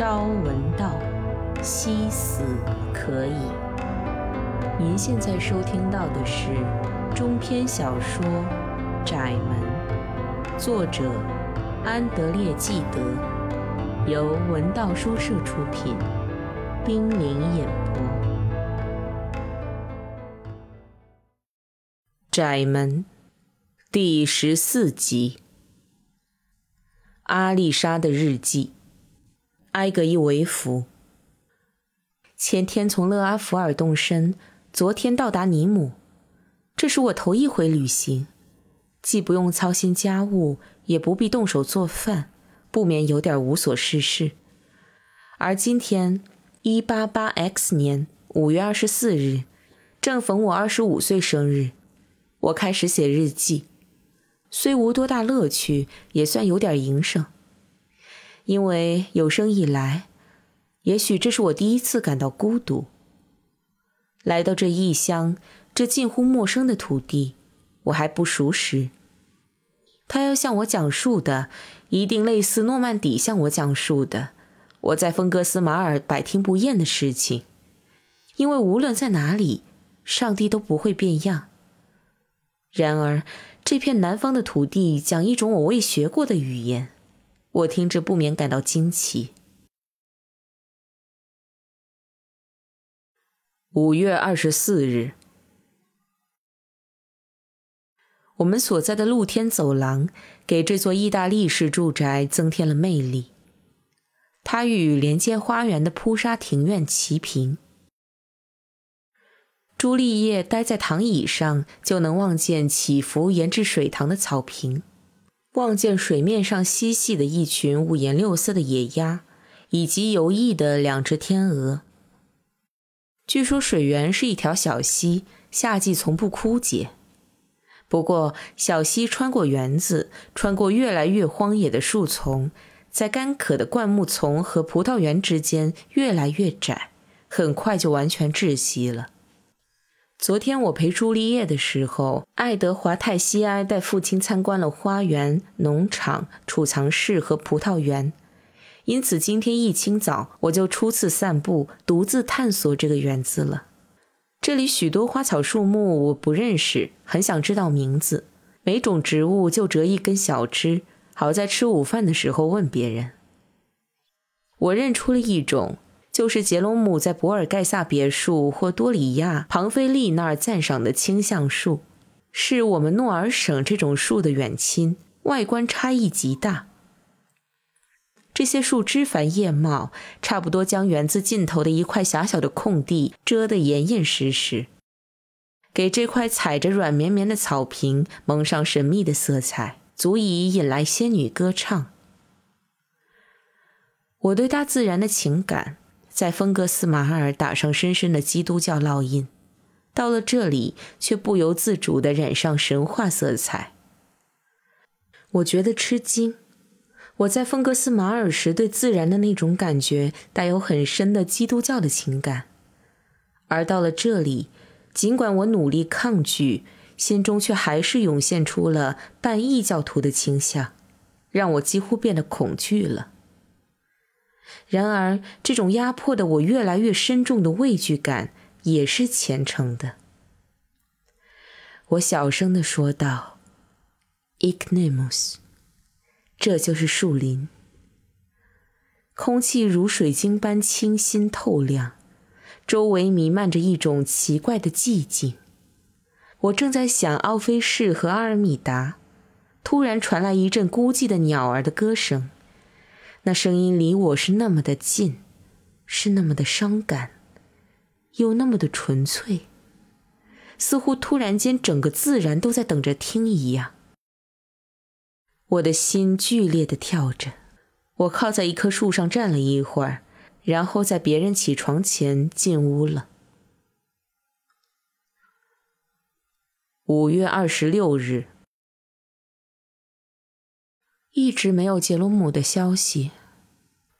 朝闻道，夕死可矣。您现在收听到的是中篇小说《窄门》，作者安德烈·纪德，由文道书社出品，冰凌演播。窄门第14集。阿丽莎的日记。埃格伊维弗。前天从勒阿弗尔动身，昨天到达尼姆。这是我头一回旅行，既不用操心家务，也不必动手做饭，不免有点无所事事。而今天188X 年5月24日，正逢我25岁生日，我开始写日记。虽无多大乐趣，也算有点营生。因为有生以来，也许这是我第一次感到孤独。来到这异乡，这近乎陌生的土地，我还不熟识。他要向我讲述的，一定类似诺曼底向我讲述的，我在丰格斯马尔百听不厌的事情。因为无论在哪里，上帝都不会变样。然而，这片南方的土地讲一种我未学过的语言。我听着不免感到惊奇。5月24日，我们所在的露天走廊给这座意大利式住宅增添了魅力。它与连接花园的铺沙庭院齐平。朱丽叶待在躺椅上，就能望见起伏沿至水塘的草坪。望见水面上嬉戏的一群五颜六色的野鸭，以及游弋的两只天鹅。据说水源是一条小溪，夏季从不枯竭。不过小溪穿过园子，穿过越来越荒野的树丛，在干渴的灌木丛和葡萄园之间越来越窄，很快就完全窒息了。昨天我陪朱丽叶的时候，爱德华·泰西埃带父亲参观了花园、农场、储藏室和葡萄园，因此今天一清早我就初次散步，独自探索这个园子了。这里许多花草树木我不认识，很想知道名字，每种植物就折一根小枝，好在吃午饭的时候问别人。我认出了一种，就是杰罗姆在博尔盖萨别墅或多里亚庞菲利那儿赞赏的青橡树，是我们诺尔省这种树的远亲，外观差异极大。这些树枝繁叶茂，差不多将园子尽头的一块狭小的空地遮得严严实实，给这块踩着软绵绵的草坪蒙上神秘的色彩，足以引来仙女歌唱。我对大自然的情感在丰格斯马尔打上深深的基督教烙印，到了这里却不由自主地染上神话色彩。我觉得吃惊，我在丰格斯马尔时对自然的那种感觉带有很深的基督教的情感，而到了这里，尽管我努力抗拒，心中却还是涌现出了半异教徒的倾向，让我几乎变得恐惧了。然而这种压迫的我越来越深重的畏惧感也是虔诚的。我小声地说道 Ignemus， 这就是树林。空气如水晶般清新透亮，周围弥漫着一种奇怪的寂静。我正在想奥菲士和阿尔米达，突然传来一阵孤寂的鸟儿的歌声，那声音离我是那么的近，是那么的伤感，又那么的纯粹，似乎突然间整个自然都在等着听一样。我的心剧烈地跳着，我靠在一棵树上站了一会儿，然后在别人起床前进屋了。5月26日，一直没有杰罗姆的消息，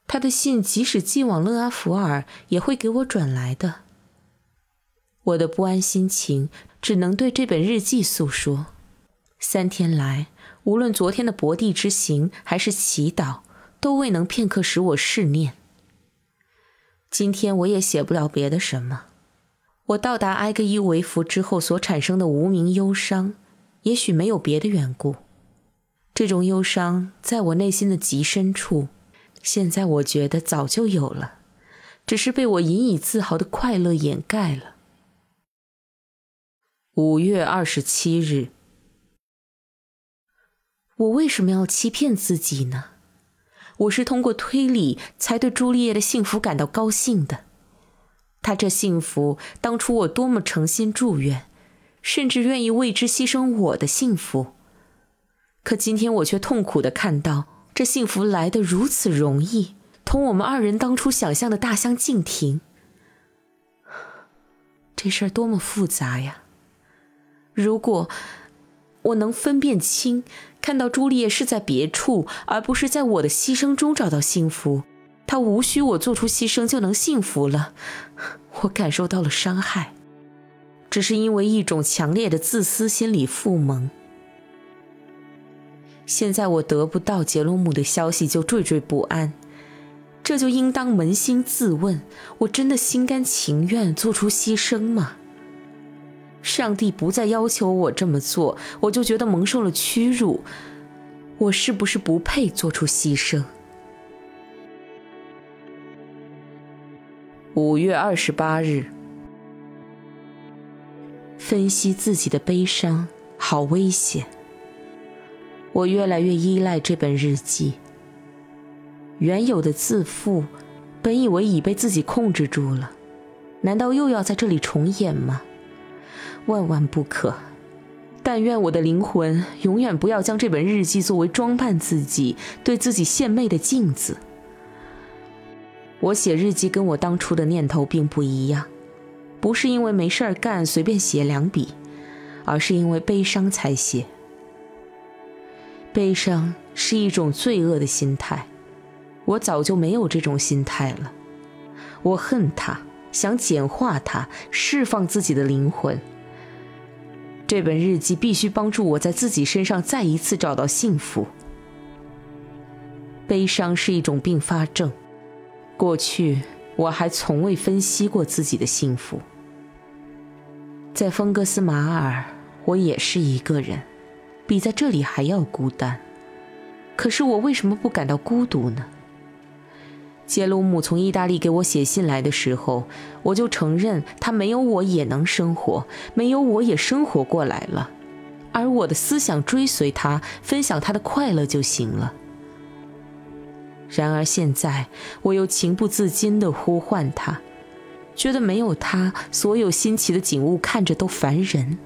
他的信即使寄往勒阿弗尔也会给我转来的。我的不安心情只能对这本日记诉说。3天来，无论昨天的博地之行还是祈祷，都未能片刻使我释念。今天我也写不了别的什么。我到达埃格伊维夫之后所产生的无名忧伤，也许没有别的缘故。这种忧伤在我内心的极深处，现在我觉得早就有了，只是被我引以自豪的快乐掩盖了。5月27日，我为什么要欺骗自己呢？我是通过推理才对朱丽叶的幸福感到高兴的。她这幸福，当初我多么诚心祝愿，甚至愿意为之牺牲我的幸福。可今天我却痛苦地看到，这幸福来得如此容易，同我们二人当初想象的大相径庭。这事儿多么复杂呀！如果我能分辨清，看到朱丽叶是在别处，而不是在我的牺牲中找到幸福，她无需我做出牺牲就能幸福了。我感受到了伤害，只是因为一种强烈的自私心理附萌。现在我得不到杰罗姆的消息就惴惴不安，这就应当扪心自问，我真的心甘情愿做出牺牲吗？上帝不再要求我这么做，我就觉得蒙受了屈辱，我是不是不配做出牺牲？5月28日，分析自己的悲伤，好危险。我越来越依赖这本日记。原有的自负，本以为已被自己控制住了，难道又要在这里重演吗？万万不可！但愿我的灵魂永远不要将这本日记作为装扮自己、对自己献媚的镜子。我写日记跟我当初的念头并不一样，不是因为没事儿干随便写2笔，而是因为悲伤才写。悲伤是一种罪恶的心态，我早就没有这种心态了。我恨它，想简化它，释放自己的灵魂。这本日记必须帮助我在自己身上再一次找到幸福。悲伤是一种并发症，过去我还从未分析过自己的幸福。在丰戈斯马尔，我也是一个人，比在这里还要孤单。可是我为什么不感到孤独呢？杰鲁姆从意大利给我写信来的时候，我就承认他没有我也能生活，没有我也生活过来了，而我的思想追随他，分享他的快乐就行了。然而现在我又情不自禁地呼唤他，觉得没有他，所有新奇的景物看着都烦人。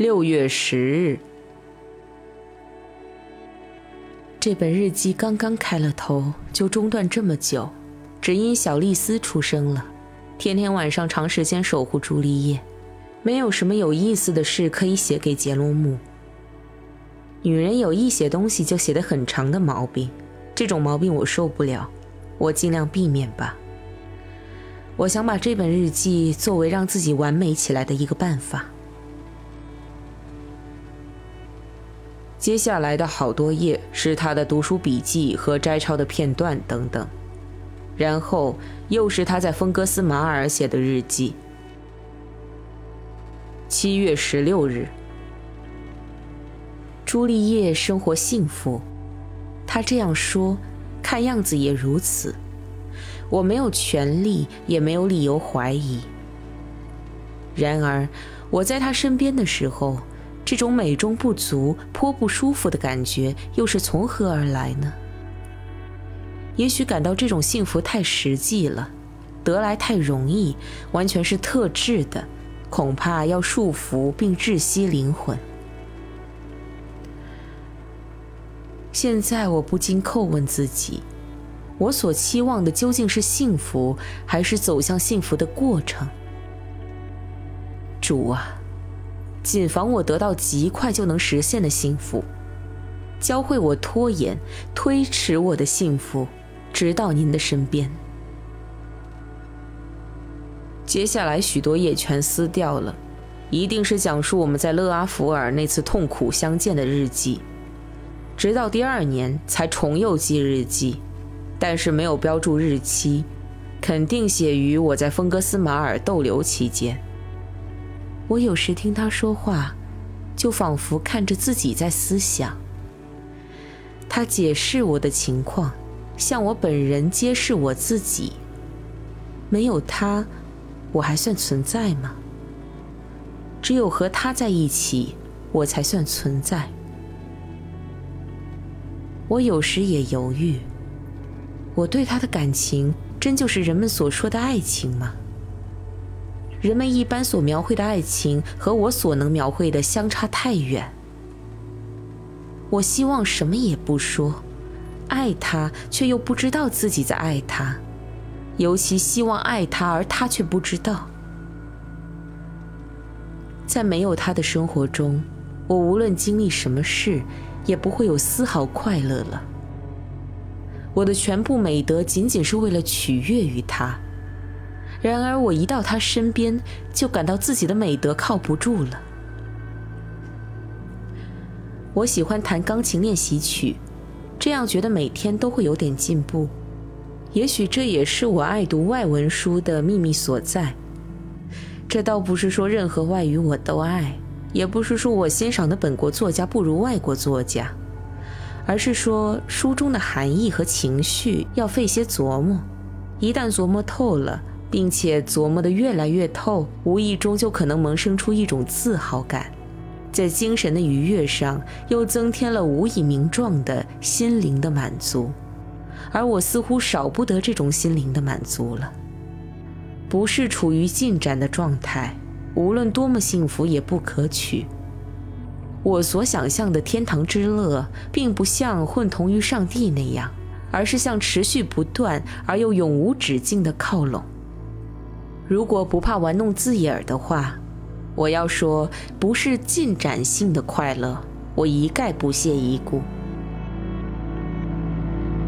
6月10日，这本日记刚刚开了头就中断这么久，只因小丽丝出生了，天天晚上长时间守护朱丽叶，没有什么有意思的事可以写给杰罗姆。女人有意写东西就写得很长的毛病，这种毛病我受不了，我尽量避免吧。我想把这本日记作为让自己完美起来的一个办法。接下来的好多页是他的读书笔记和摘抄的片段等等，然后又是他在丰戈斯马尔写的日记。7月16日，朱丽叶生活幸福，她这样说，看样子也如此。我没有权利，也没有理由怀疑。然而，我在她身边的时候，这种美中不足、颇不舒服的感觉又是从何而来呢？也许感到这种幸福太实际了，得来太容易，完全是特制的，恐怕要束缚并窒息灵魂。现在我不禁叩问自己，我所期望的究竟是幸福，还是走向幸福的过程？主啊，谨防我得到极快就能实现的幸福，教会我拖延、推迟我的幸福，直到您的身边。接下来许多页全撕掉了，一定是讲述我们在勒阿弗尔那次痛苦相见的日记。直到第2年才重又记日记，但是没有标注日期，肯定写于我在丰格斯马尔逗留期间。我有时听他说话，就仿佛看着自己在思想。他解释我的情况，向我本人揭示我自己。没有他，我还算存在吗？只有和他在一起，我才算存在。我有时也犹豫，我对他的感情真就是人们所说的爱情吗？人们一般所描绘的爱情和我所能描绘的相差太远。我希望什么也不说，爱他却又不知道自己在爱他，尤其希望爱他而他却不知道。在没有他的生活中，我无论经历什么事，也不会有丝毫快乐了。我的全部美德仅仅是为了取悦于他，然而我一到他身边，就感到自己的美德靠不住了。我喜欢弹钢琴练习曲，这样觉得每天都会有点进步。也许这也是我爱读外文书的秘密所在。这倒不是说任何外语我都爱，也不是说我欣赏的本国作家不如外国作家，而是说书中的含义和情绪要费些琢磨，一旦琢磨透了，并且琢磨得越来越透，无意中就可能萌生出一种自豪感，在精神的愉悦上又增添了无以名状的心灵的满足。而我似乎少不得这种心灵的满足了，不是处于进展的状态，无论多么幸福也不可取。我所想象的天堂之乐，并不像混同于上帝那样，而是像持续不断而又永无止境的靠拢。如果不怕玩弄字眼儿的话，我要说不是进展性的快乐，我一概不屑一顾。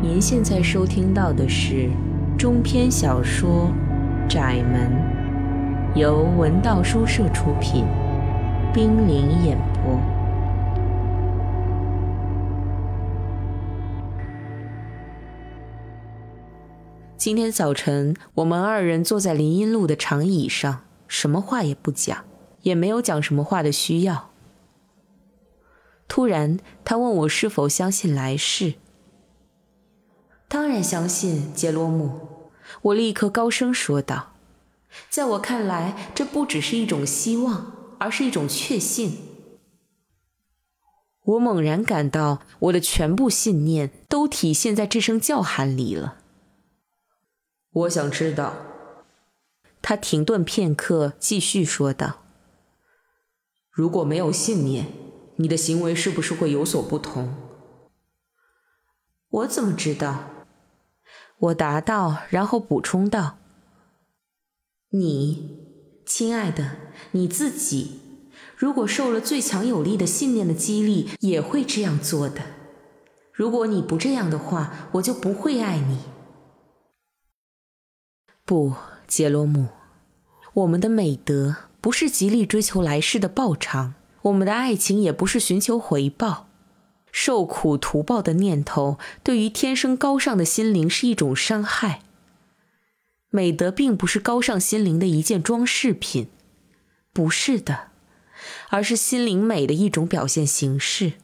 您现在收听到的是中篇小说《窄门》，由文道书社出品，冰凌演播。今天早晨，我们二人坐在林荫路的长椅上，什么话也不讲，也没有讲什么话的需要。突然，他问我是否相信来世。当然相信，杰罗姆，我立刻高声说道。在我看来，这不只是一种希望，而是一种确信。我猛然感到，我的全部信念都体现在这声叫喊里了。我想知道。他停顿片刻，继续说道：如果没有信念，你的行为是不是会有所不同？我怎么知道？我答道，然后补充道：你，亲爱的，你自己，如果受了最强有力的信念的激励，也会这样做的。如果你不这样的话，我就不会爱你。不，杰罗姆，我们的美德不是极力追求来世的报偿，我们的爱情也不是寻求回报。受苦图报的念头对于天生高尚的心灵是一种伤害。美德并不是高尚心灵的一件装饰品，不是的，而是心灵美的一种表现形式。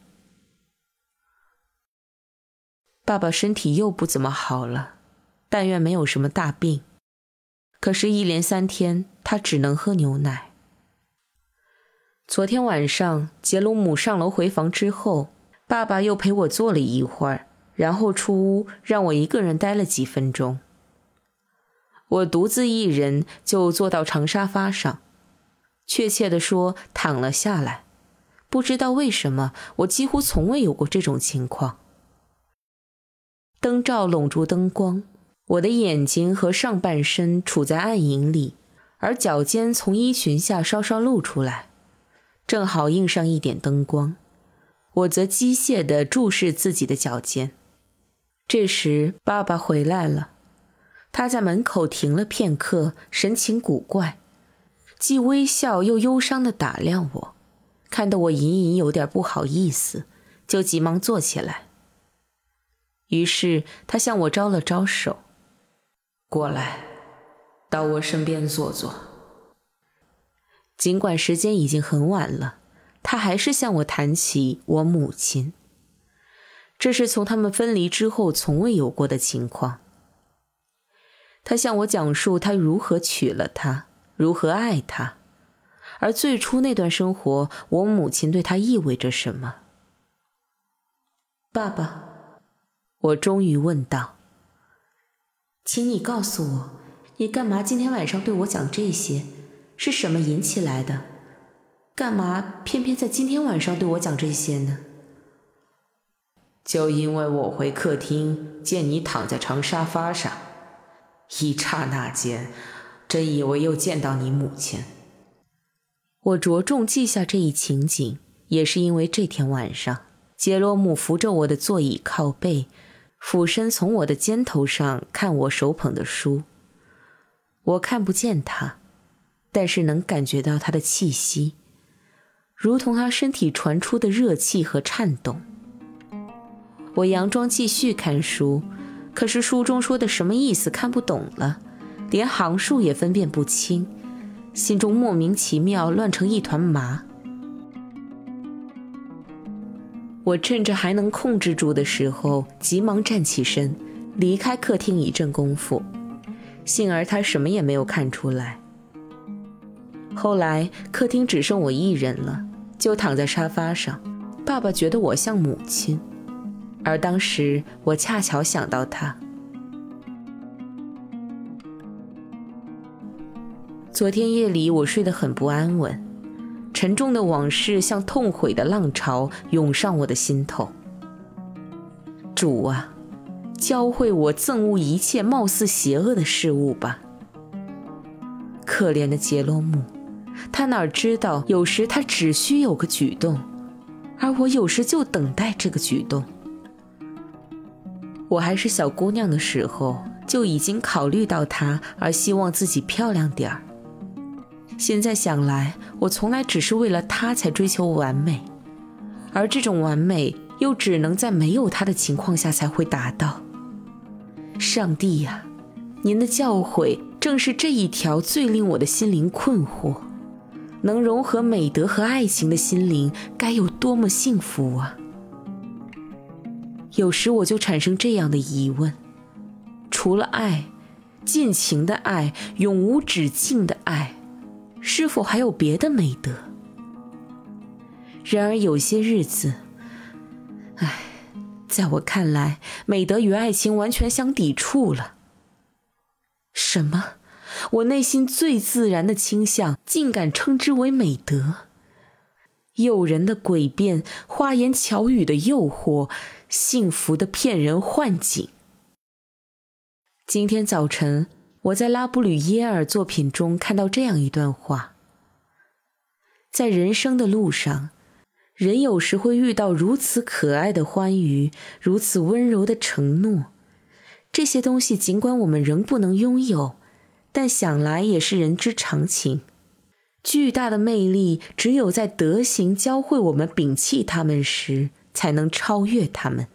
爸爸身体又不怎么好了，但愿没有什么大病。可是一连3天，他只能喝牛奶。昨天晚上，杰鲁姆上楼回房之后，爸爸又陪我坐了一会儿，然后出屋，让我一个人待了几分钟。我独自一人就坐到长沙发上，确切地说，躺了下来。不知道为什么，我几乎从未有过这种情况。灯罩笼住灯光，我的眼睛和上半身处在暗影里，而脚尖从衣裙下稍稍露出来，正好映上一点灯光。我则机械地注视自己的脚尖。这时，爸爸回来了。他在门口停了片刻，神情古怪，既微笑又忧伤地打量我，看得我隐隐有点不好意思，就急忙坐起来。于是他向我招了招手，过来，到我身边坐坐。尽管时间已经很晚了，他还是向我谈起我母亲。这是从他们分离之后从未有过的情况。他向我讲述他如何娶了她，如何爱她，而最初那段生活，我母亲对他意味着什么。爸爸，我终于问道，请你告诉我，你干嘛今天晚上对我讲这些？是什么引起来的？干嘛偏偏在今天晚上对我讲这些呢？就因为我回客厅见你躺在长沙发上，一刹那间真以为又见到你母亲。我着重记下这一情景，也是因为这天晚上杰罗姆扶着我的座椅靠背，俯身从我的肩头上看我手捧的书。我看不见他，但是能感觉到他的气息，如同他身体传出的热气和颤动。我佯装继续看书，可是书中说的什么意思看不懂了，连行数也分辨不清，心中莫名其妙乱成一团麻。我趁着还能控制住的时候急忙站起身离开客厅。一阵功夫，幸而他什么也没有看出来。后来客厅只剩我一人了，就躺在沙发上。爸爸觉得我像母亲，而当时我恰巧想到他。昨天夜里我睡得很不安稳，沉重的往事像痛悔的浪潮涌上我的心头。主啊，教会我憎恶一切貌似邪恶的事物吧。可怜的杰罗姆，他哪知道有时他只需有个举动，而我有时就等待这个举动。我还是小姑娘的时候就已经考虑到他，而希望自己漂亮点儿。现在想来，我从来只是为了他才追求完美，而这种完美又只能在没有他的情况下才会达到。上帝呀，您的教诲正是这一条最令我的心灵困惑，能融合美德和爱情的心灵该有多么幸福啊！有时我就产生这样的疑问，除了爱，尽情的爱，永无止境的爱，是否还有别的美德？然而有些日子，在我看来，美德与爱情完全相抵触了。什么？我内心最自然的倾向，竟敢称之为美德？诱人的诡辩，花言巧语的诱惑，幸福的骗人幻境。今天早晨我在拉布吕耶尔作品中看到这样一段话，在人生的路上，人有时会遇到如此可爱的欢愉，如此温柔的承诺。这些东西尽管我们仍不能拥有，但想来也是人之常情。巨大的魅力只有在德行教会我们摒弃它们时，才能超越它们。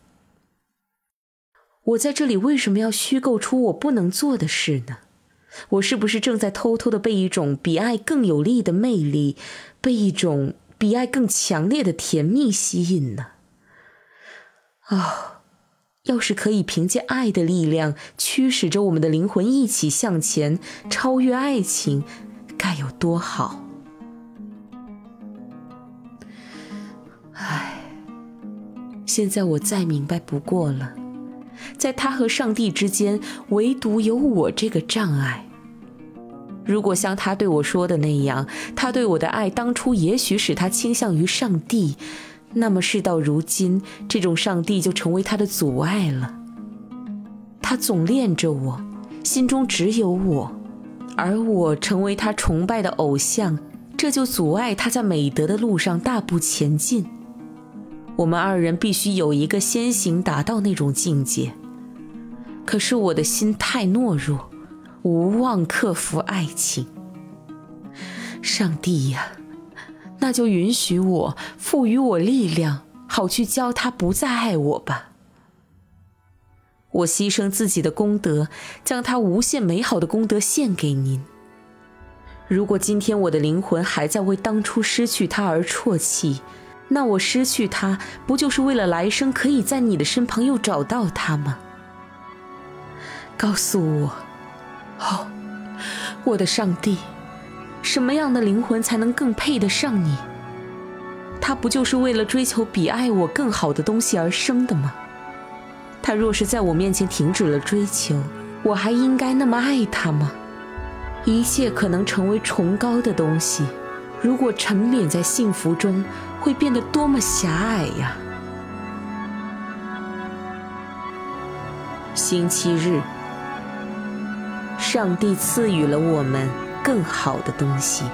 我在这里为什么要虚构出我不能做的事呢？我是不是正在偷偷地被一种比爱更有力的魅力，被一种比爱更强烈的甜蜜吸引呢？要是可以凭借爱的力量驱使着我们的灵魂一起向前，超越爱情，该有多好！现在我再明白不过了。在他和上帝之间，唯独有我这个障碍。如果像他对我说的那样，他对我的爱当初也许使他倾向于上帝，那么事到如今，这种上帝就成为他的阻碍了。他总恋着我，心中只有我，而我成为他崇拜的偶像，这就阻碍他在美德的路上大步前进。我们二人必须有一个先行达到那种境界，可是我的心太懦弱，无望克服爱情。上帝呀，那就允许我，赋予我力量，好去教他不再爱我吧。我牺牲自己的功德，将它无限美好的功德献给您。如果今天我的灵魂还在为当初失去它而啜泣，那我失去它，不就是为了来生可以在你的身旁又找到它吗？告诉我，哦，我的上帝，什么样的灵魂才能更配得上你？他不就是为了追求比爱我更好的东西而生的吗？他若是在我面前停止了追求，我还应该那么爱他吗？一切可能成为崇高的东西，如果沉湎在幸福中，会变得多么狭隘呀！星期日，上帝赐予了我们更好的东西。